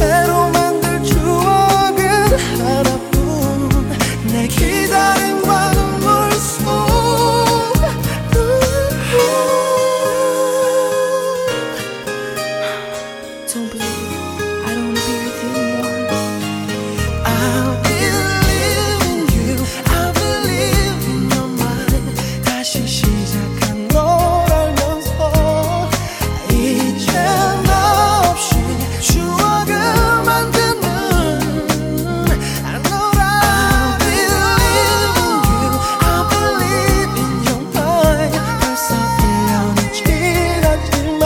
새로 만들 추억은 하나뿐. 내 기다림과 눈물 속 Don't believe it. I don't believe it anymore. I believe in you. I believe in your mind. 다시 시작한 걸 알면서 이제 나 없이 추억을 만드는 안노라. I believe in you. I believe in your mind. 벌써 1년이 지났지만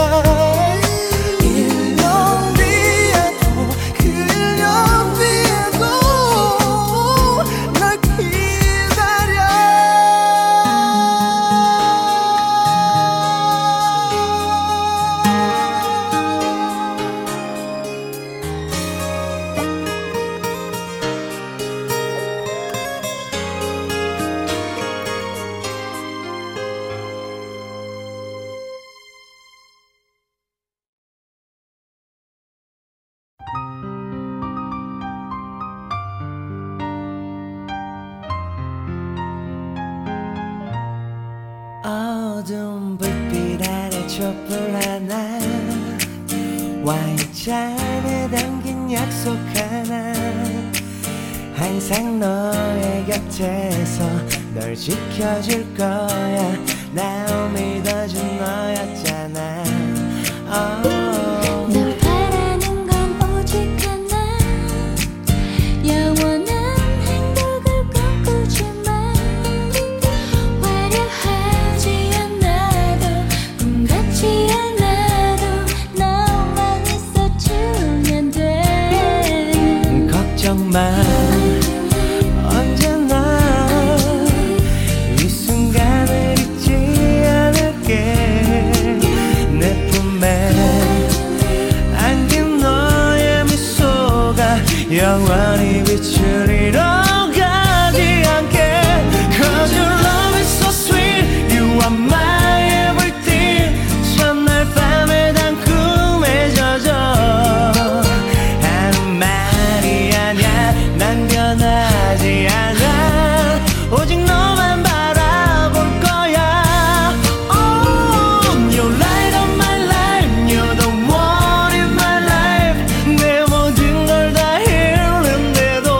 1년 뒤에도 그 1년 뒤에도 날 어두운 불빛 아래 촛불 하나, 와인잔에 담긴 약속 하나, 항상 너의 곁에서 널 지켜줄 거야. 날 믿어준 너였잖아. Oh. 난 바라는 건 오직 하나, 영원한 행복을 꿈꾸지만 화려하지 않아도 꿈같지 않아도 너만 있어주면 돼. 걱정 마. 언제나 이 순간을 잊지 않을게. 내 품에 안긴 너의 미소가 영원히 비추리로 가지 않게. Cause your love is so sweet. You are my everything. 첫날 밤에 단 꿈에 젖어 하는 말이 아냐. 난 변하지 않아. 오직 너만 바라볼 거야. Oh, you light up my life. You're the one in my life. 내 모든 걸 다 잃는데도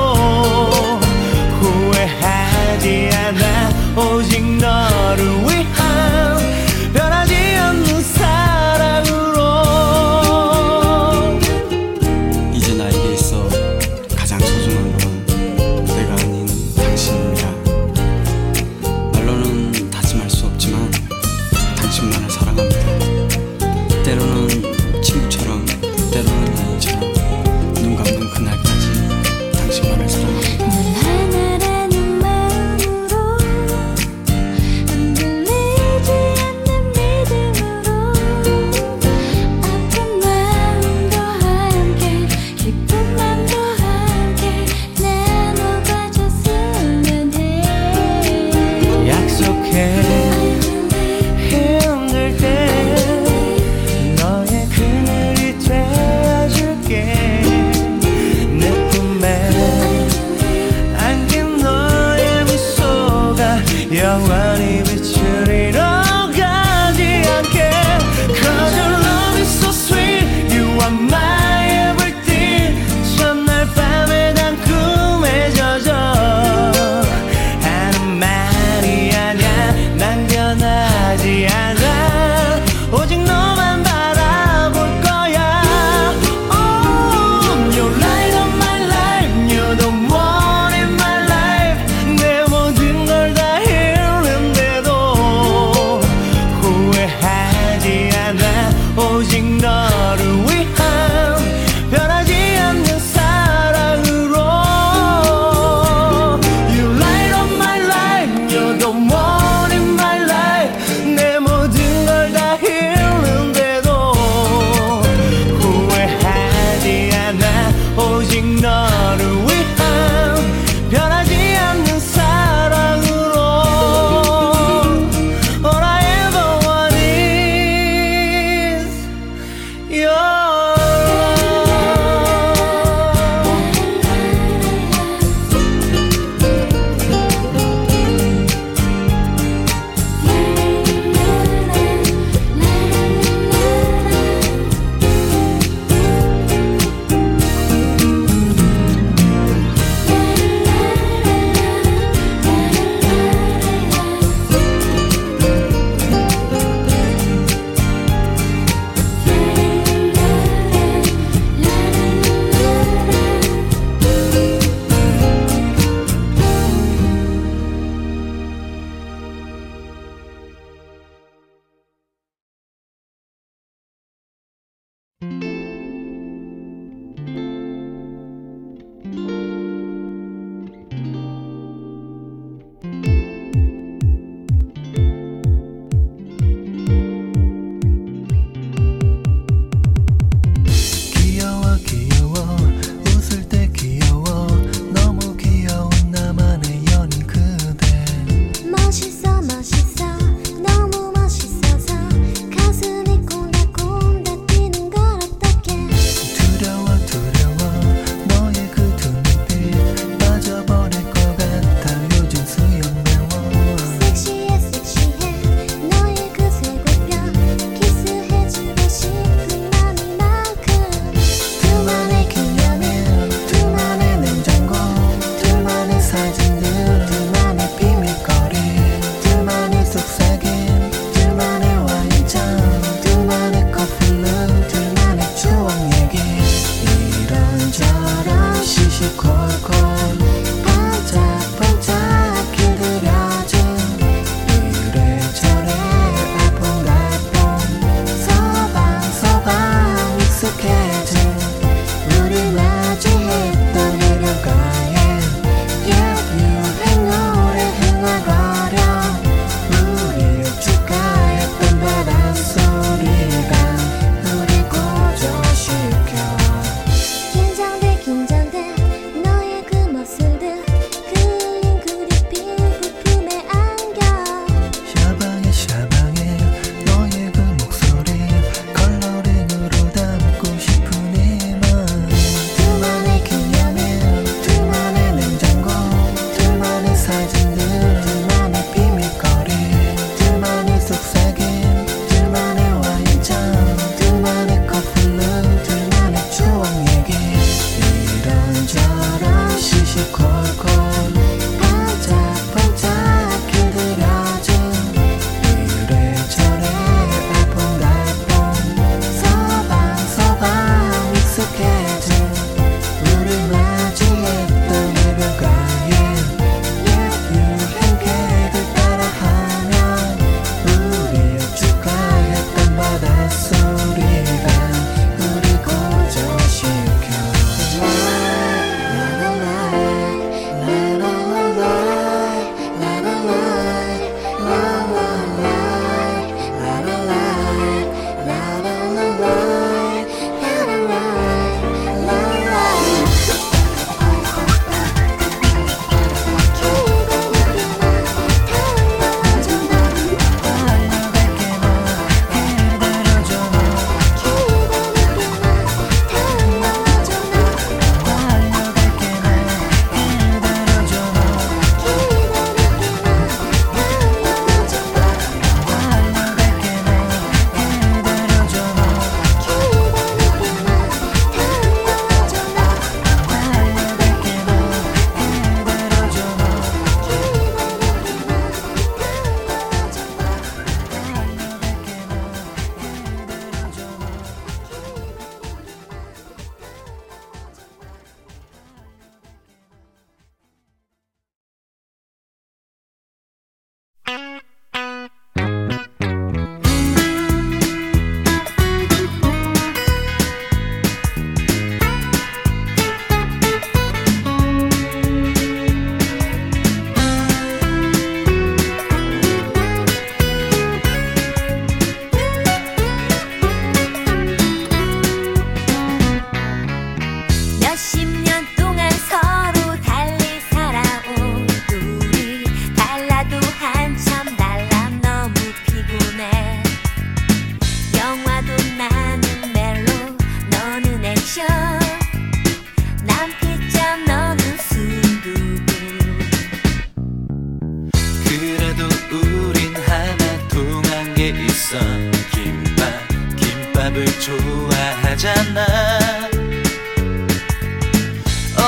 있잖아.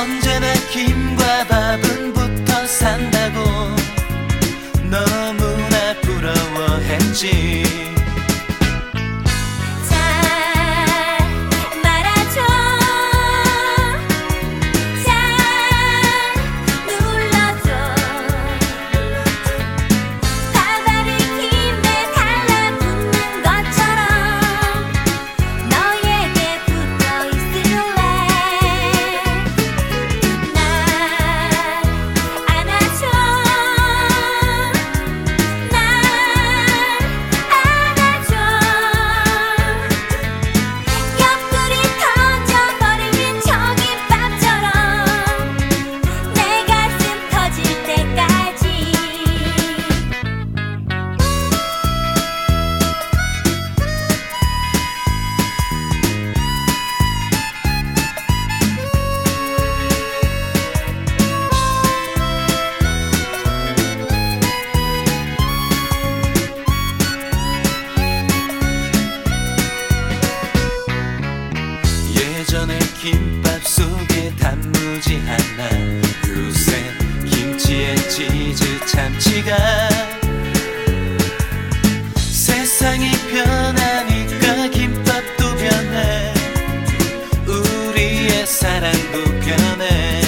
언제나 김과 밥은 붙어 산다고 너무나 부러워했지. 예전에 김밥 속에 단무지 하나, 요샌 김치에 치즈 참치가. 세상이 변하니까 김밥도 변해, 우리의 사랑도 변해.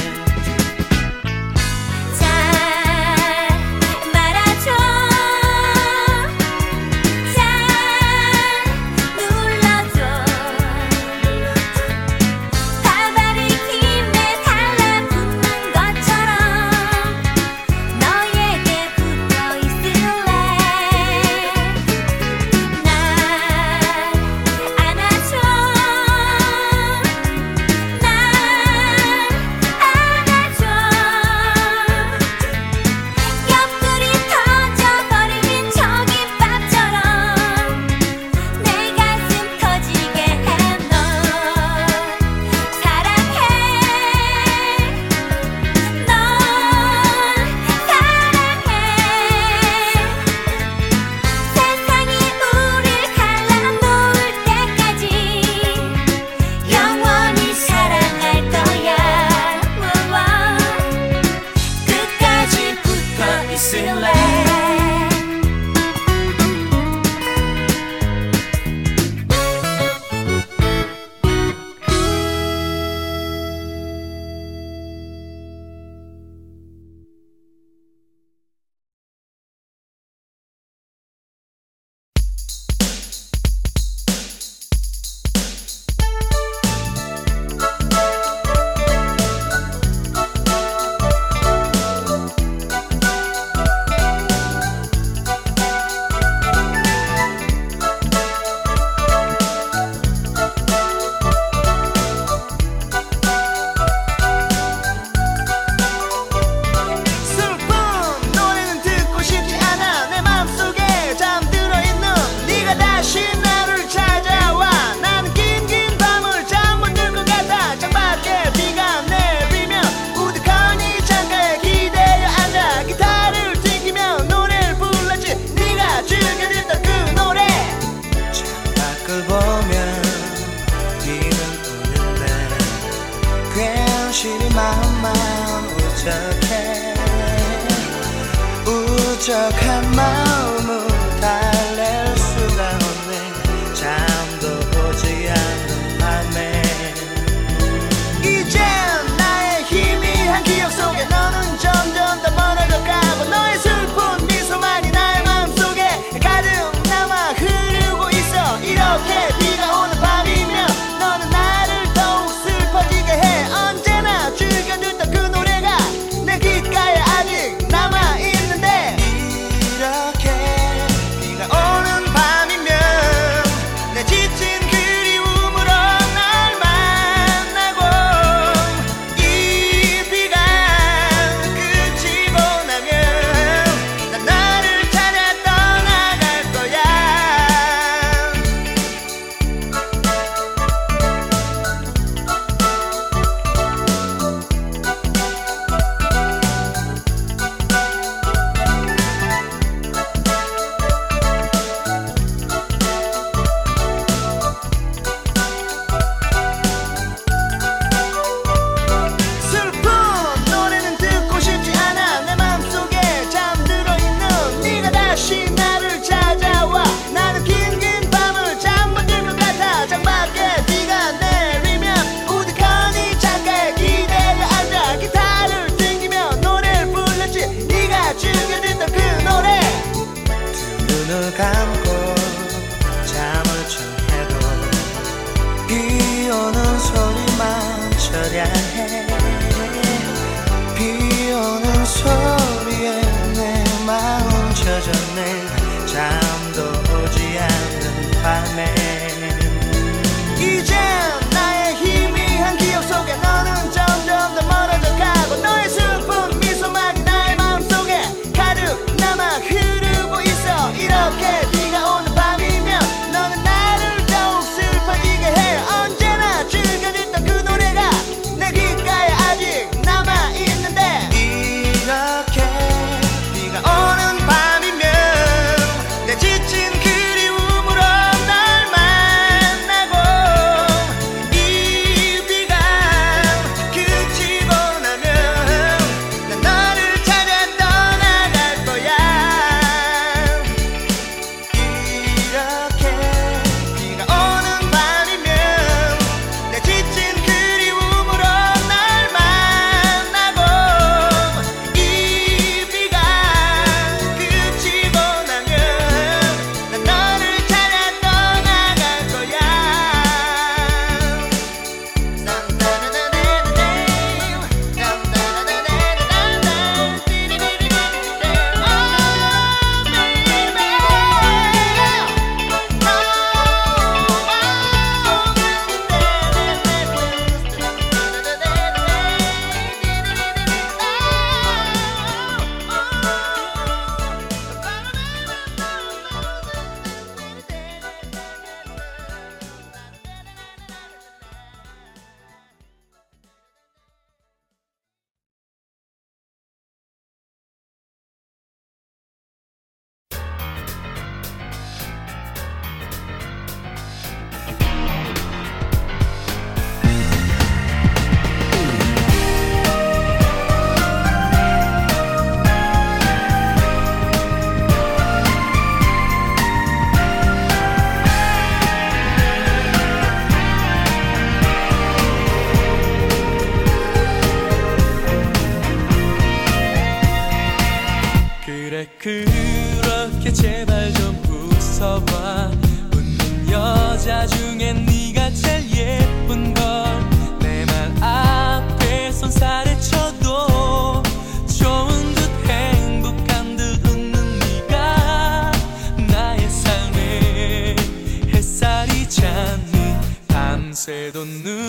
새도 눈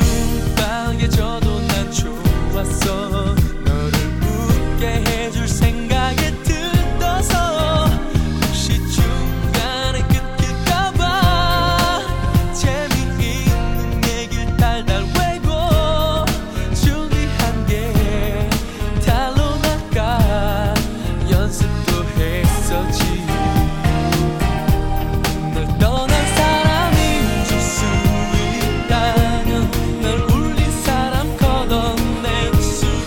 빨개져도 난 좋았어. 너를 웃게 해줄 생각에 들떠서 혹시 중간에 끊길까봐 재미있는 얘길 달달 외고 준비한 게 달로 나가 연습도 했었지. 널 울린 사람 걷어낸 수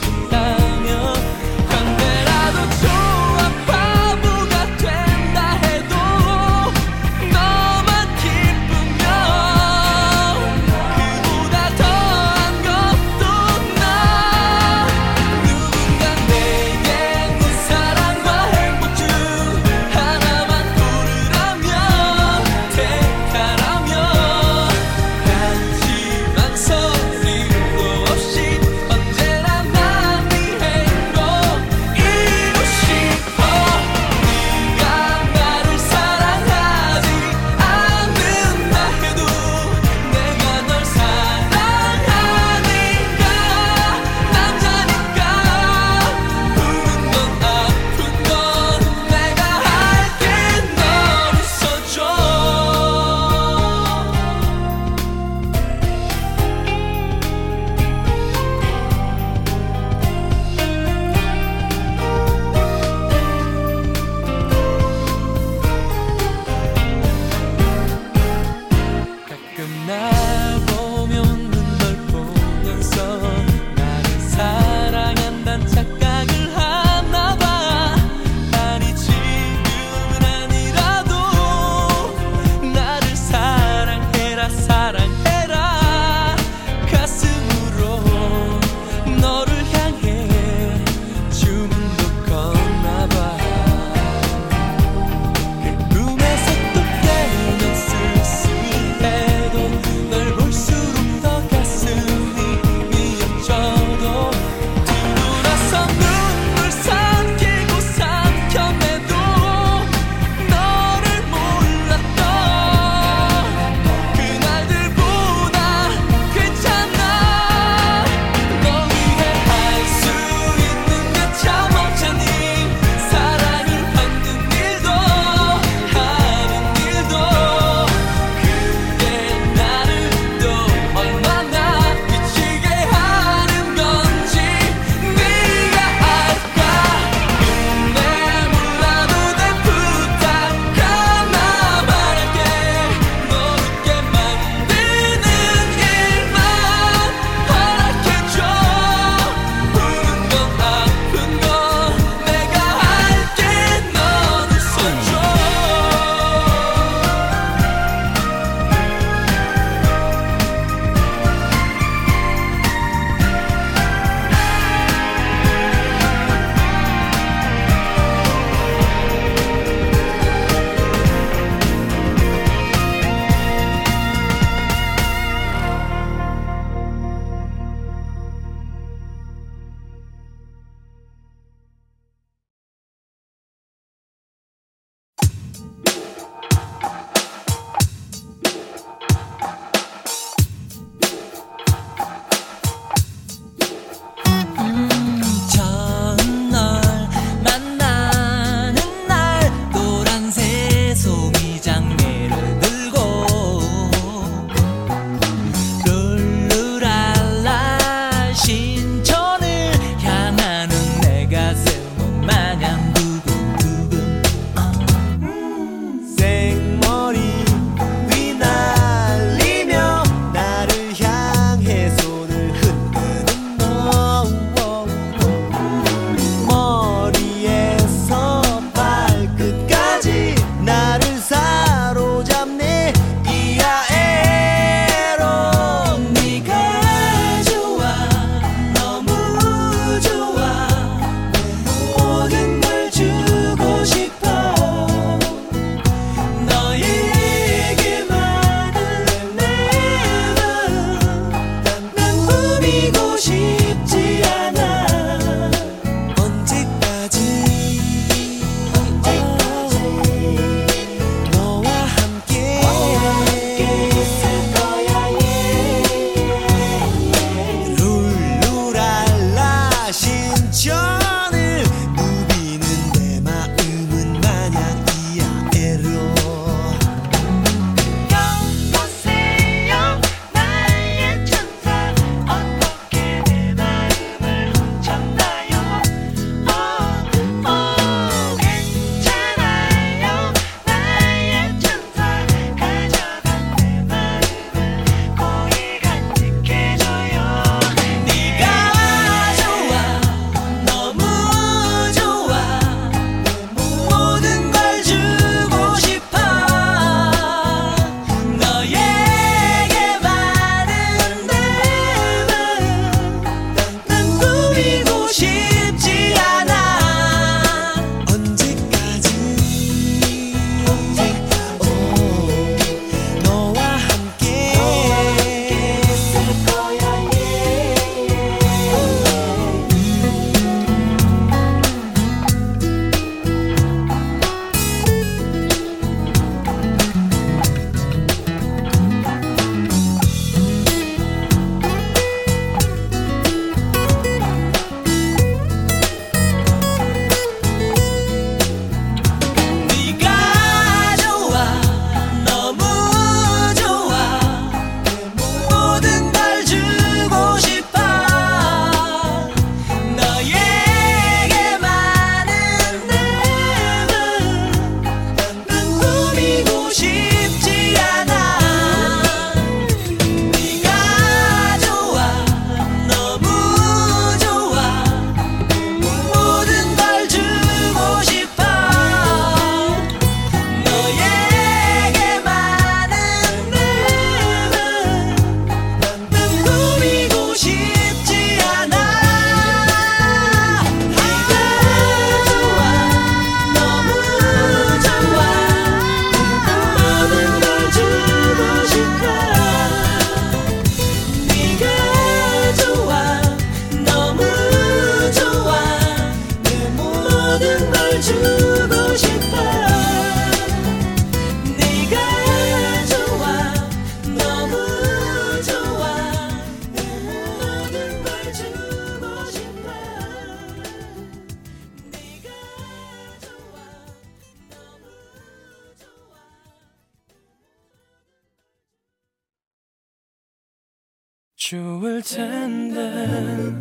좋을 텐데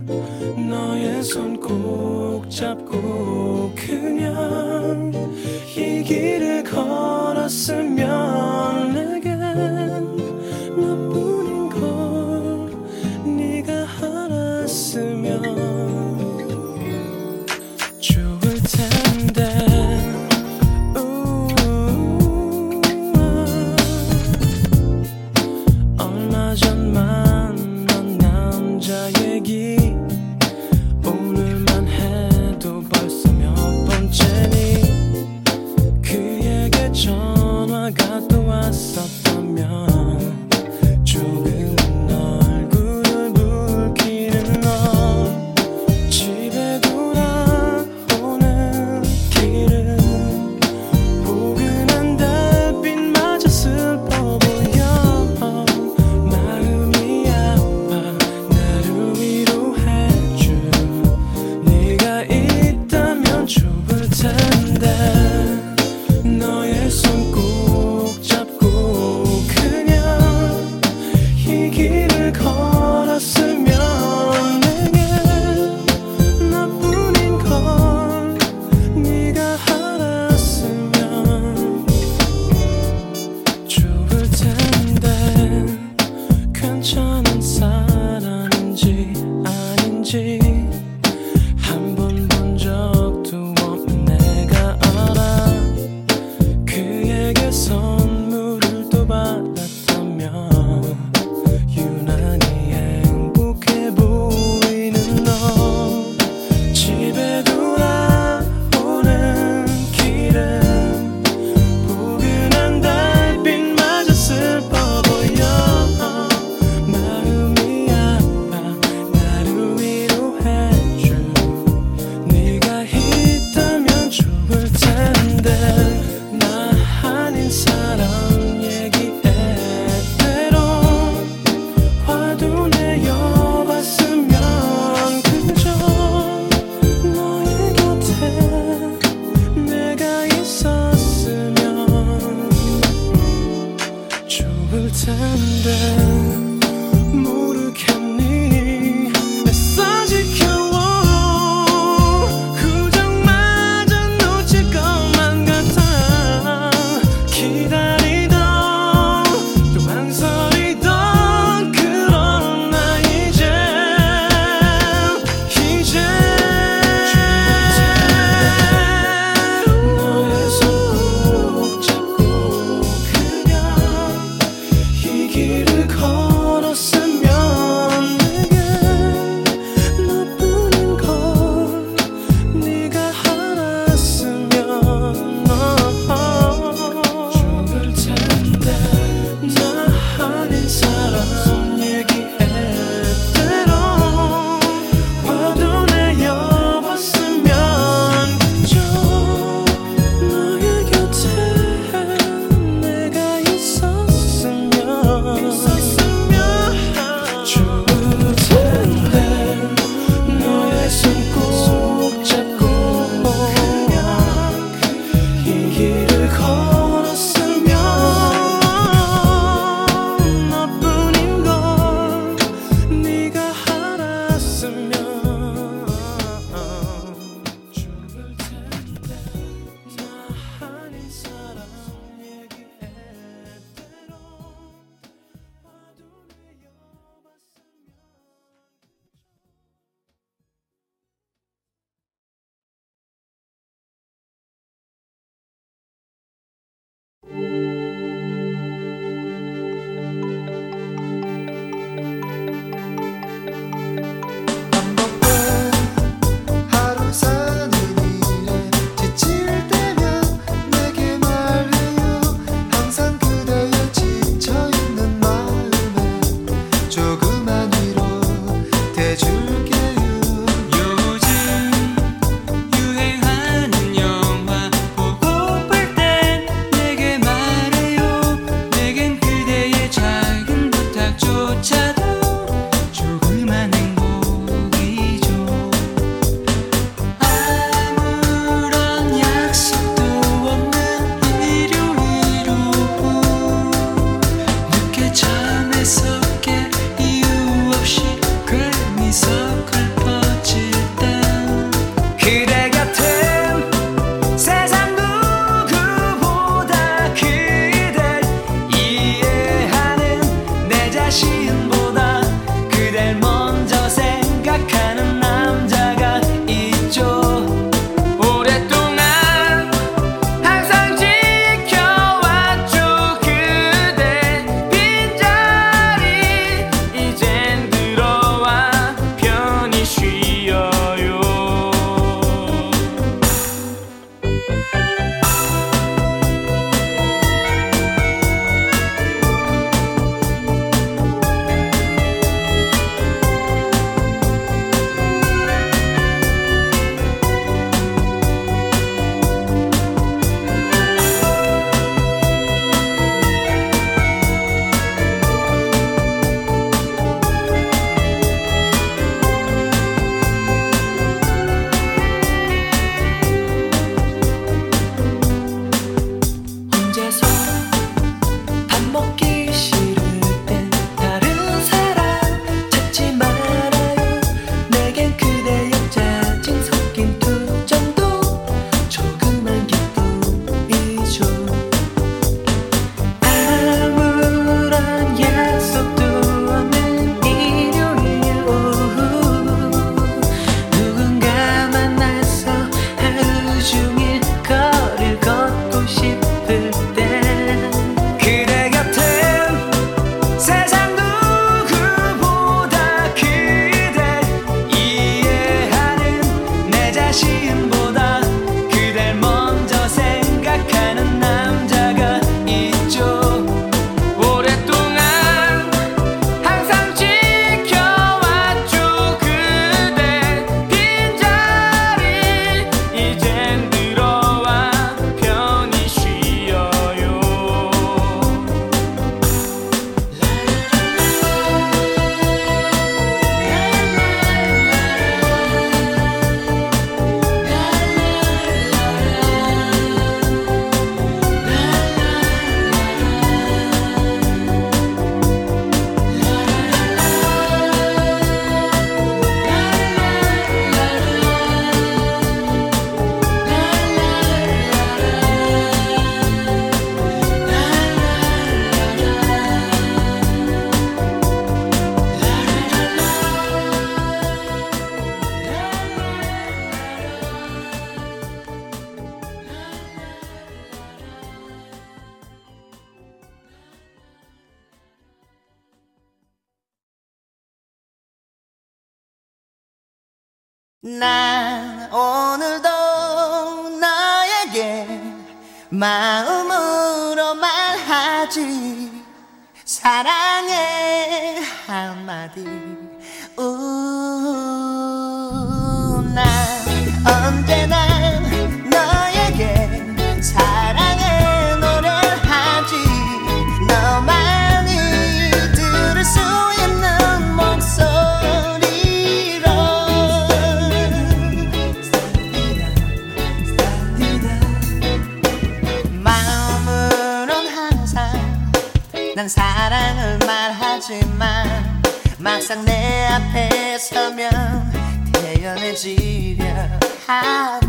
너의 손 꼭 잡고 그냥 이 길을 걸었으면 내겐 너뿐인 걸 네가 알았으면 좋을 텐데. 전화가 또 난 오늘도 너에게 마음으로 말하지. 사랑해 한마디. 난 언제나 너에게 사랑해 노래를 하지. 너만이 들을 수 있는 목소리로. 마음으론 항상 난 사랑을 말하지만 막상 내 앞에 서면 태연해지려 하고,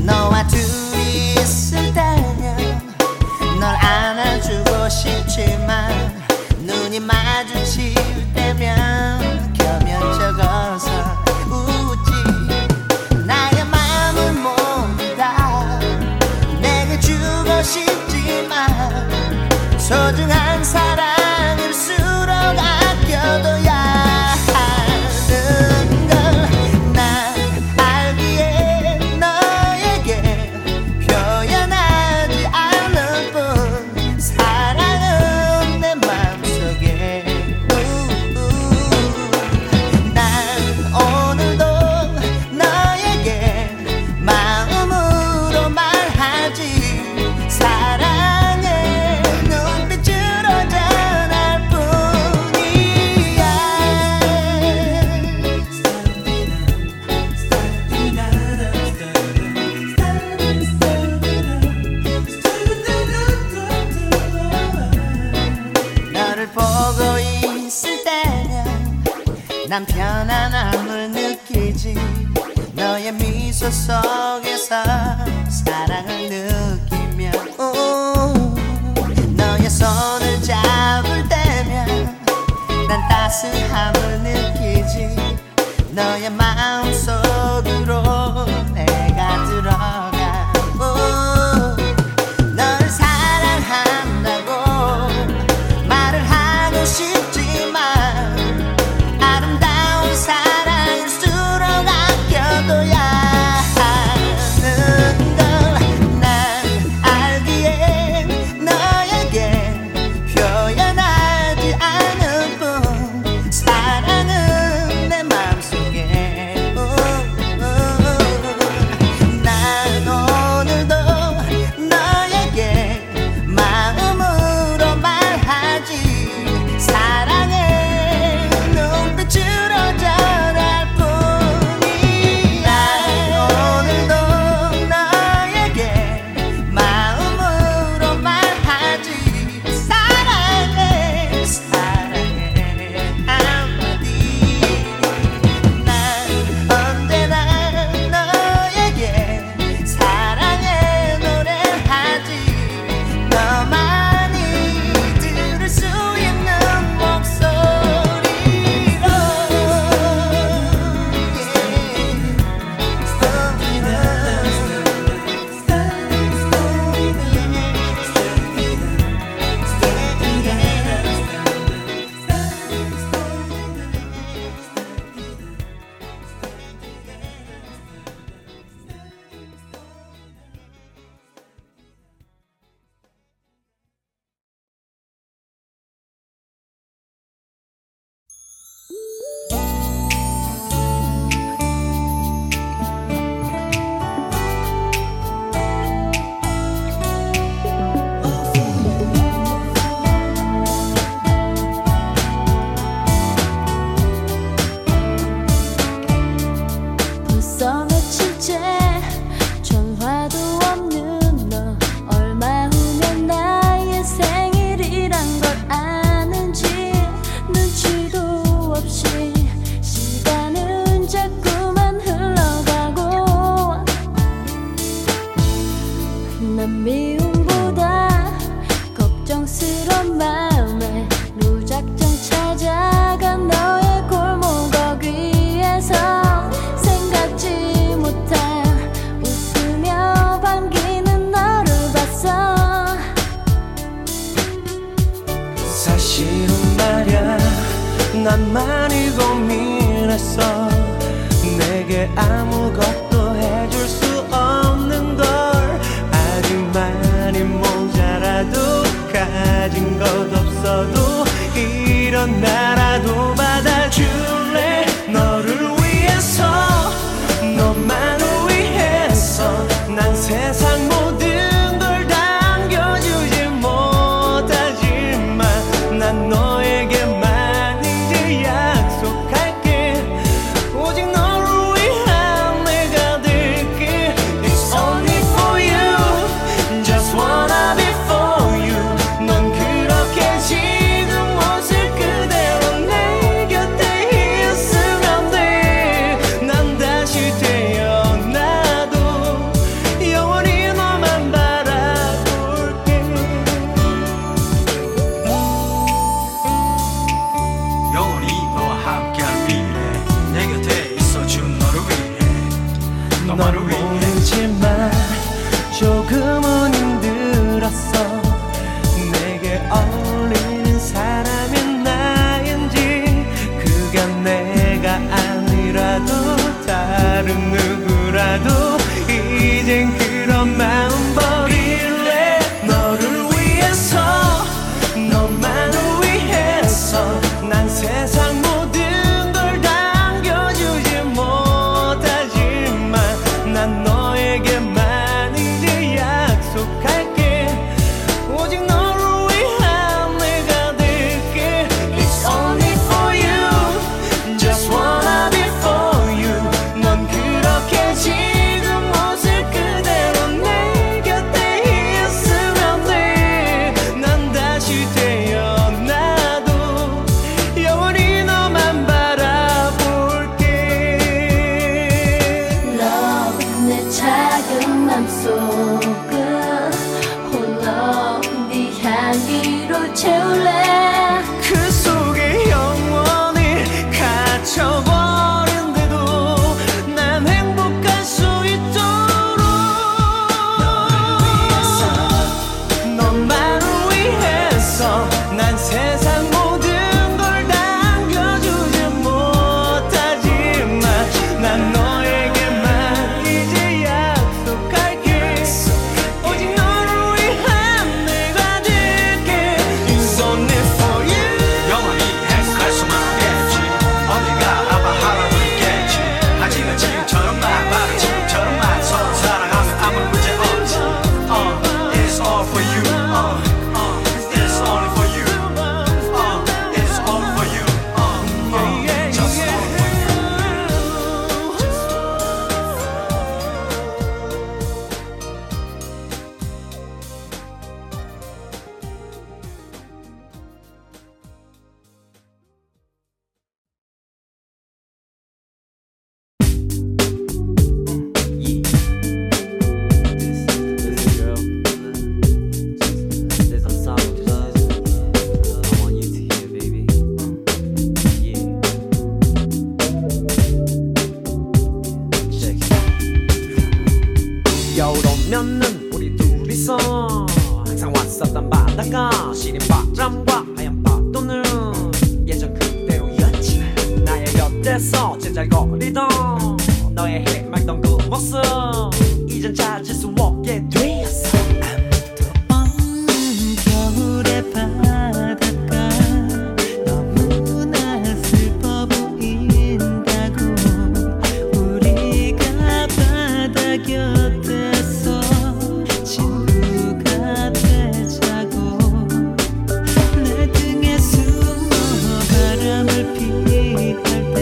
너와 둘이 있을 때면 널 안아주고 싶지만 눈이 마주칠 때면 겸연 적어서 웃지. 나의 마음을 모두 다 내게 주고 싶지만 소중한 사랑일수록 아껴둬야 보고 있을 때면 난 편안함을 느끼지. 너의 미소 속에서 사랑을 느끼며 너의 손을 잡을 때면 난 따스함을 느끼지. 너의 마음 속으로 내가 들어가. 널 사랑한다고 쉽지만 아름다운 사랑일수록 아껴둬야 하는 걸 난 알기에 너에게 표현하지 않을 뿐 사랑은 내 맘속에. 난 오늘도 너에게 마음으로 말하지. 사랑해 눈빛으로 전할 뿐이야. 오늘도 너에게 마음으로 말하지. 사랑해 사랑해 한마디. 난 언제나 너에게 사랑해 노래하지. 너만이 들을 수 난 많이 고민했어. 내게 내게 아무것도 해줄 수 없는 걸 아주 많이 모자라도 가진 것 없어도 이런 나라도 받아줄래. 너를 위해서 너만 위해서 난 세상 모든 걸 당겨주지 못하지만 난 너에게만 이제 약속할게. 오직 너를 위한 내가 될게. It's only for you. Just wanna be for you. 넌 그렇게 지금 모습 그대로 내 곁에 있으면 돼. 난 다시 태어나도 영원히 너만 바라볼게. 영원히 너와 함께할 미래 내 곁에 있어준 너를 위해 너만을 위해. 넌 모르지만 조금은 힘들었어. 내게 어울리는 사람이 나인지 그가 내가 아니라도 다른 누구라도 이젠 그런 마음 버릴래. 너를 위해서 너만 위해서 난 세상 모든 걸 당겨주지 못하지만 난 너에게만 이제 약속할게. 오직 너를 위한 내가 될게. It's only for you. Just wanna be for you. 넌 그렇게 지금 모습 그대로 내 곁에 있으면 돼. 난 다시 태어나도 영원히 너만 바라볼게. Love 내 작은 맘속은 홀로 네 향기로 채울래. 그 속에 영원히 갇혀버린데도 난 행복할 수 있도록 너만 위해서 난 세상 모든 걸 당겨주지 못하지만 난 너에게만 이제 약속할게. 오직 너를 위한 내가 될게. It's only for you. 영원히 행복할 수만 있겠지. 언젠가 아빠 하라고 있겠지. 하지만 지금처럼 나 바로 지금처럼만 서로 사랑하면 아무 문제 없지. It's all for you. It's only for you. It's all for you. Just all for you. 여름면은 우리 둘이서 항상 왔었던 바닷가 시린 바람과 하얀 파도는 예전 그대로였지. 나의 곁에서 제잘거리던 너의 해맑던 그 모습 이젠 찾을 수 없게 되었어. 아무도 모르는 겨울의 바닷가 너무나 슬퍼 보인다고. 우리가 바다 곁에서 친구가 되자고 내 등에 숨어 바람을 피할 때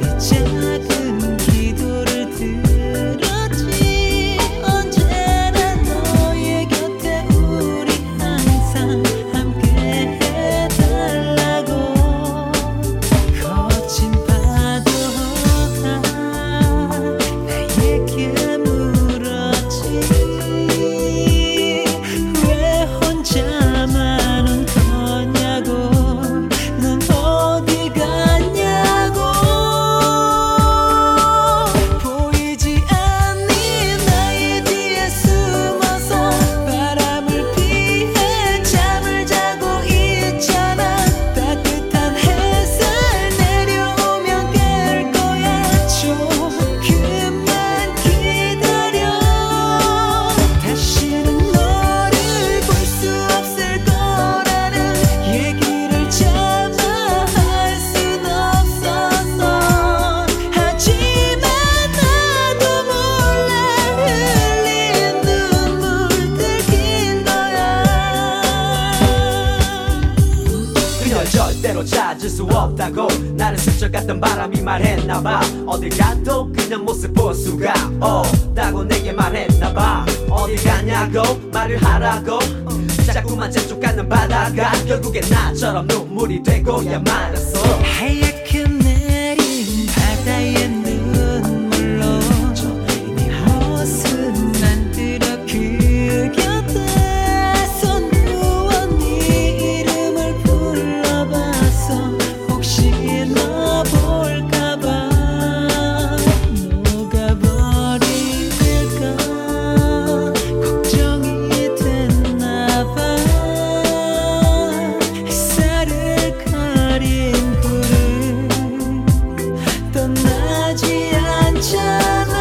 내 작은 기도를 들어 스쳐갔던 바람이 말했나봐 어딜 가도 그냥 모습 볼 수가 없다고 내게 말했나봐 어딜 가냐고 말을 하라고 자꾸만 재촉하는 바다가 결국엔 나처럼 눈물이 되고야 말았어 하얗게 내린 바다의 눈물로 네 모습만 들어 그려다서 누워 네 이름을 불러봤어 혹시 잃어볼까봐 녹아버릴까 걱정이 됐나봐 햇살을 가린 구름 떠나지 않잖아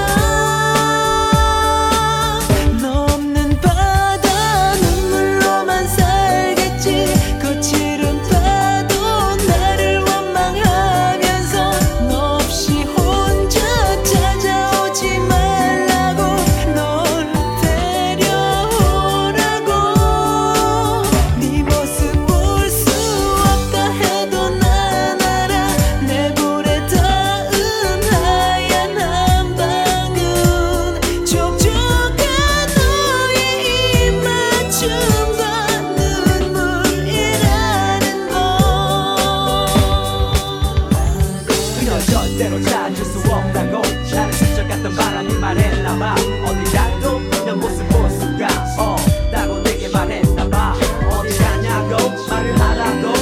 절대로 찾을 수 없다고 나를 스쳐갔던 바람이 말했나봐 어디 가도 그냥 모습 볼 수가 없다고 내게 말했나봐 어디 가냐고 말을 하라고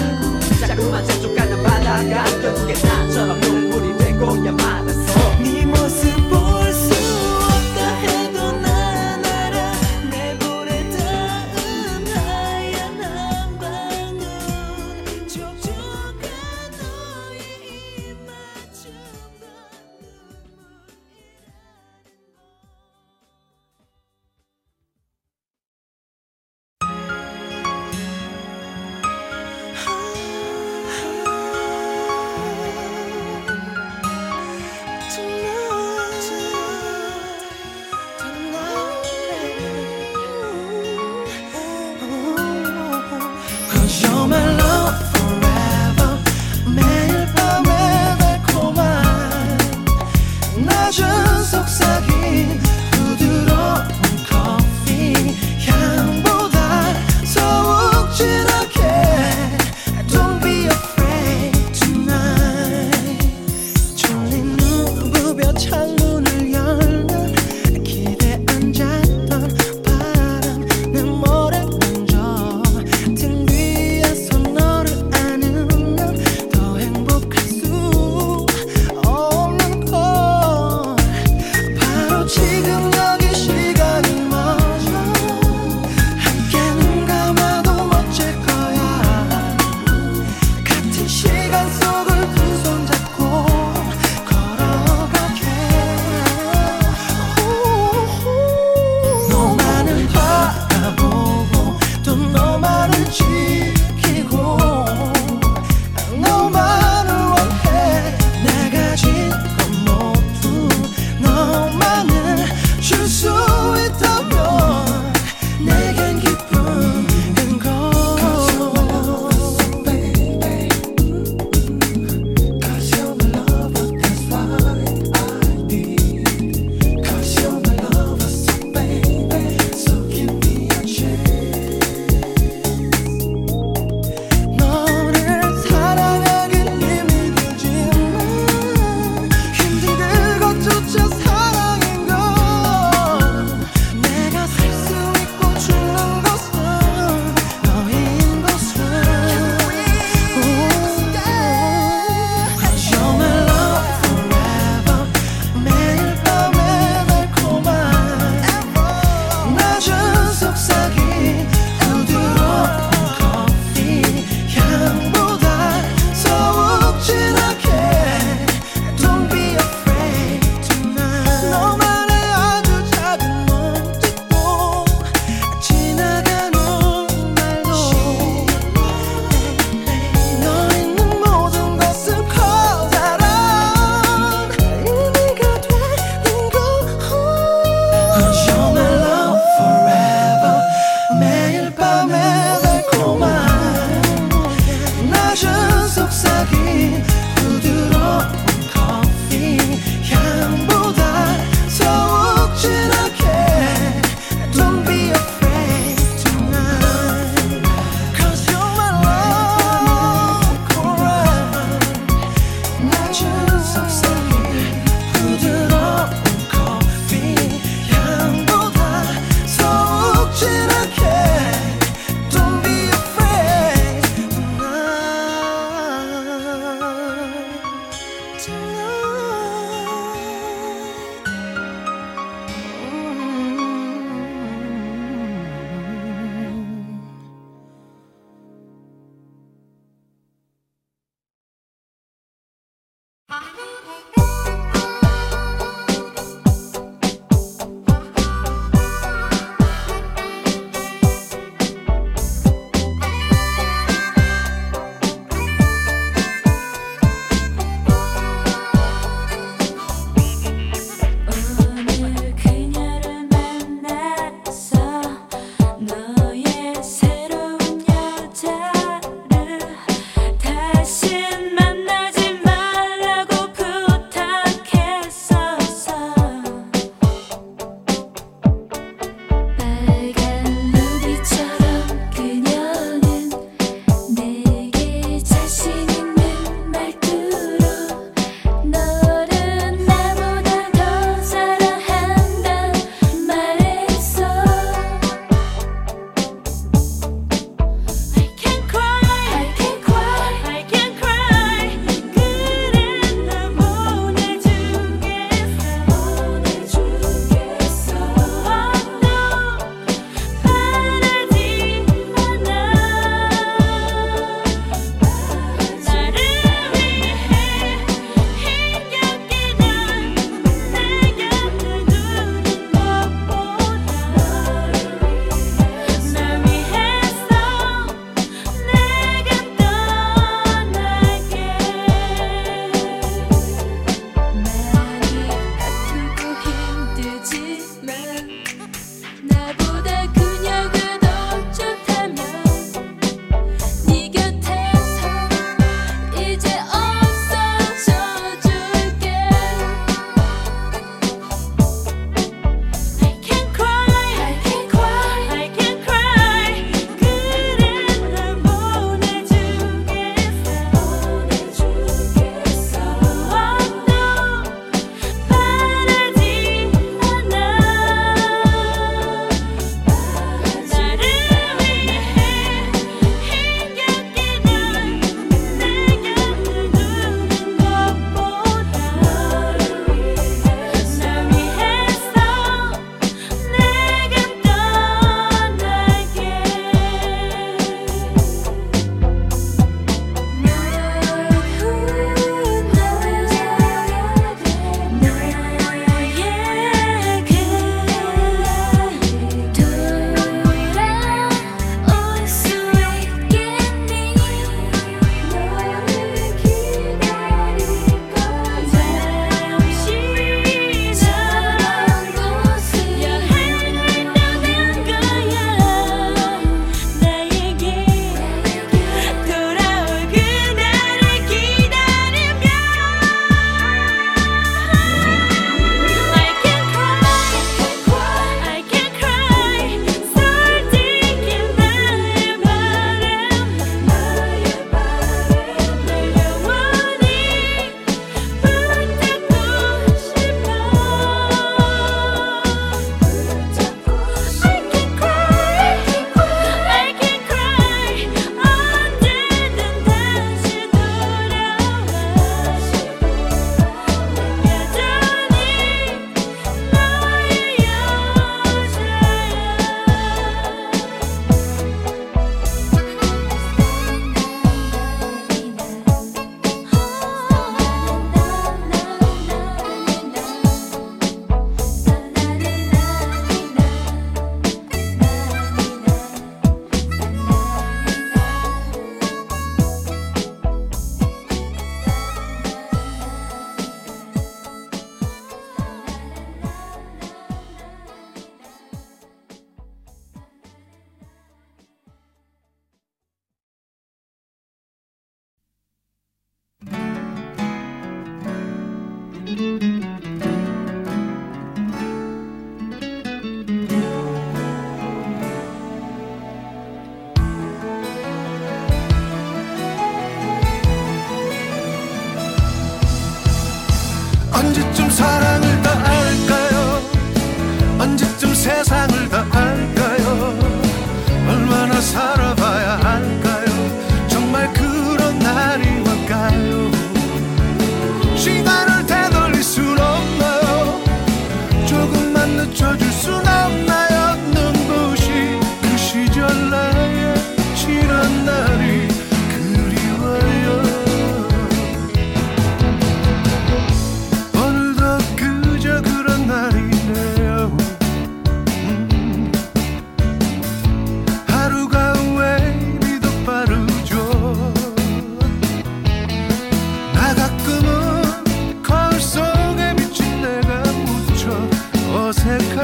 자꾸만 재촉하는 바다가 결국에 나처럼 눈물이 되고야 말았어 네 모습 볼 수 없다 해도 난 알아 내 볼에 닿은 하얀 한 방울 촉촉한 너의 입맞춤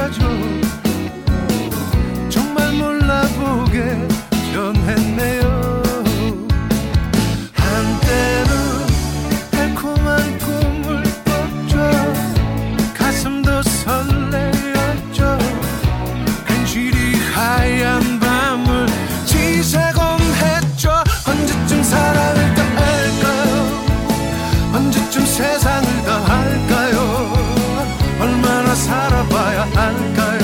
알려줘. 정말 몰라보게 변했네요. 한때는 달콤한 꿈을 꿨죠. 가슴도 설레었죠. 간신히 하얀 밤을 지새곤 했죠. 언제쯤 사랑을 더 할까요? 언제쯤 세상을 더 할까요? 얼마나 살아봐야 할까요?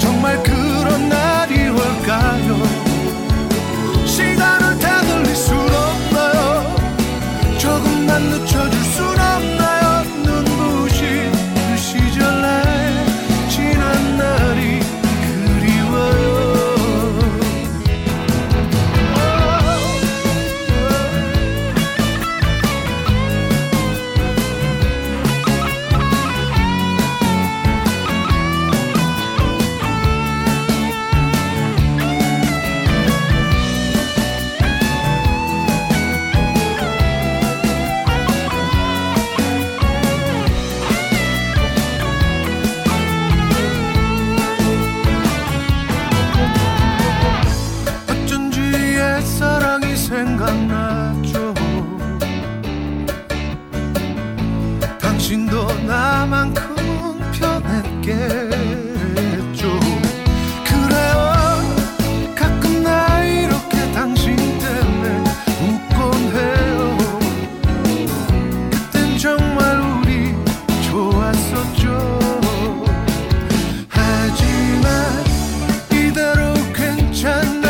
정말 그런 날이 올까요? 시간을 다 돌릴 순 없나요? 조금만 늦춰줄 순 없나요? 눈부신 그 시절에 지난 날이 생각났죠. 당신도 나만큼은 편했겠죠. 그래요, 가끔 나 이렇게 당신 때문에 웃곤 해요. 그땐 정말 우리 좋았었죠. 하지만 이대로 괜찮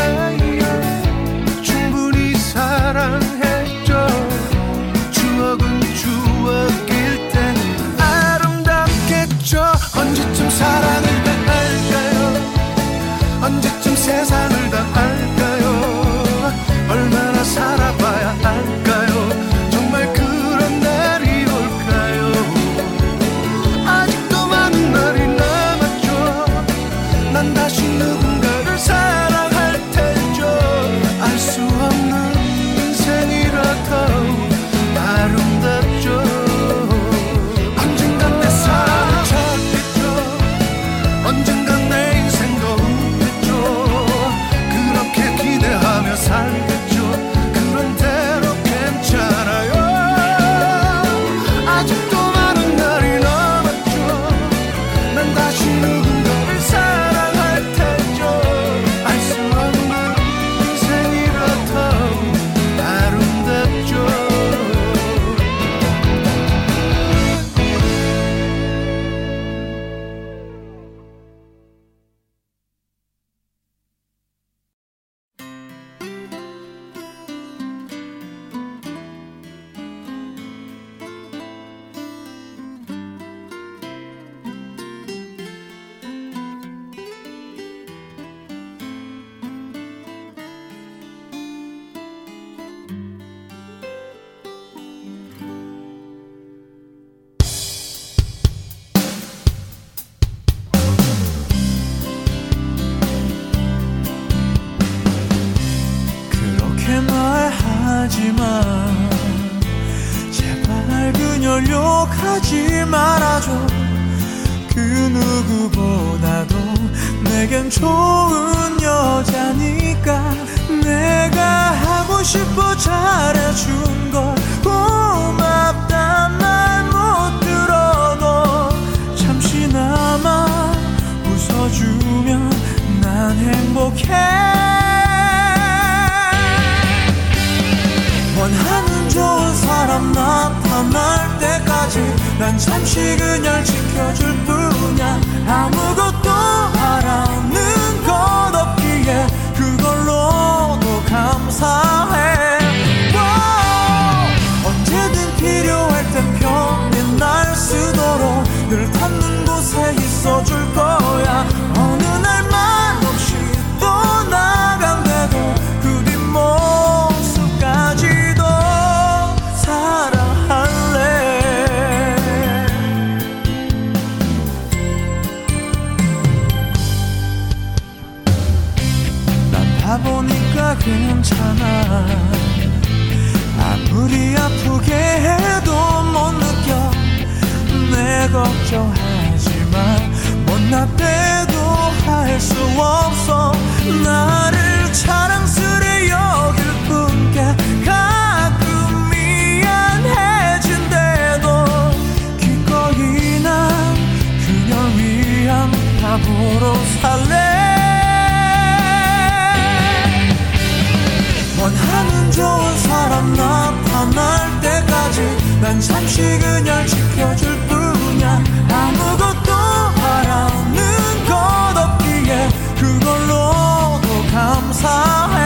사랑을 다 할까요? 언제쯤 세상을 다 할까요? 얼마나 살아봐야 할까요? 정말 그런 날이 올까요? 아직도 많은 날이 남았죠. 난 다시 누군가를 사랑할 테죠. 알 수 없는 인생이라 더 아름답죠. 언젠간 내 사랑 언젠간 내 인생도 웃겠죠. 그렇게 기대하며 살겠죠. 그런 대로 괜찮아요. 아직도 많은 날이 남았죠. 난 다시 누군가를 사랑할 테죠. 알 수 없는 인생이라 더 아름답죠. 제발 그녀 욕하지 말아줘. 그 누구보다도 내겐 좋은 여자니까. 내가 하고 싶어 잘해준 걸 고맙단 말 못 들어도 잠시나마 웃어주면 난 행복해. 원하는 좋은 사람 나타날 때까지 난 잠시 그녀를 지켜줄 뿐이야. 아무것도 하라는 것 없기에 그걸로도 감사해. Wow! 언제든 필요할 땐 평일 날 쓰도록 늘 닿는 곳에 있어줄 거야. 어느 날 말 없이 떠나간대도 그 뒷모습까지 보니까 괜찮아. 아무리 아프게 해도 못 느껴. 내 걱정하지 마. 못나 빼 수 없어. 나를 자랑스레 여길 뿐게 가끔 미안해진대도 기꺼이 난 그녀 위한 답으로 살래. 원하는 좋은 사람 나타날 때까지 난 잠시 그녀를 지켜줄 뿐이야. 아무것도 바라는 그걸로도 감사해.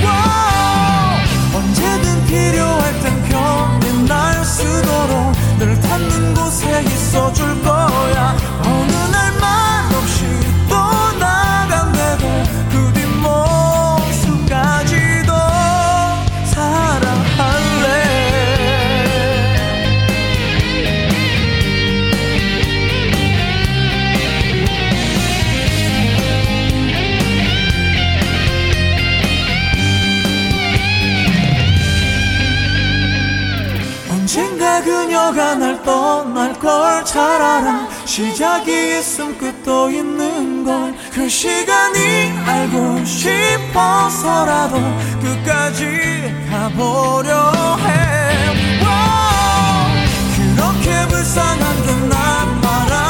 Wow! 언제든 필요할 땐 평생 날 쓰도록 늘 닿는 곳에 있어줄 거야. 어느 날만 없이 또 나간대도 그 뒷모습까지도 사랑할래. 그녀가 날 떠날 걸 잘 알아. 시작이 있음 끝도 있는 걸 그 시간이 알고 싶어서라도 끝까지 가보려 해. Wow! 그렇게 불쌍한 듯 난 말아